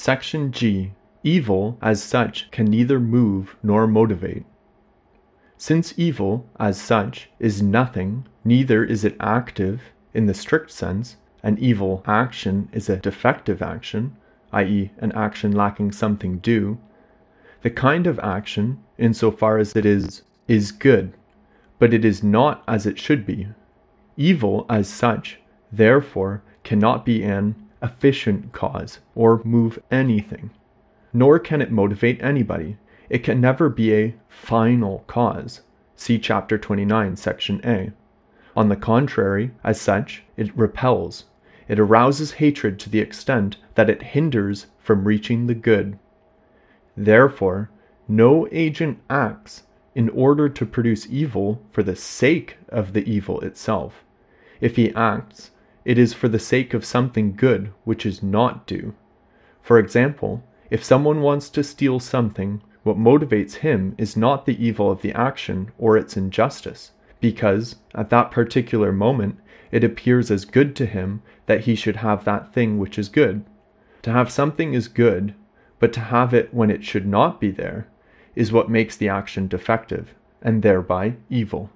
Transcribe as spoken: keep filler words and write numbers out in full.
Section G. Evil, as such, can neither move nor motivate. Since evil, as such, is nothing, neither is it active in the strict sense. An evil action is a defective action, that is an action lacking something due. The kind of action, insofar as it is, is good, but it is not as it should be. Evil, as such, therefore, cannot be an efficient cause or move anything. Nor can it motivate anybody. It can never be a final cause. See Chapter twenty-nine, Section A. On the contrary, as such, it repels. It arouses hatred to the extent that it hinders from reaching the good. Therefore, no agent acts in order to produce evil for the sake of the evil itself. If he acts, it is for the sake of something good which is not due. For example, if someone wants to steal something, what motivates him is not the evil of the action or its injustice, because, at that particular moment, it appears as good to him that he should have that thing which is good. To have something is good, but to have it when it should not be there is what makes the action defective, and thereby evil.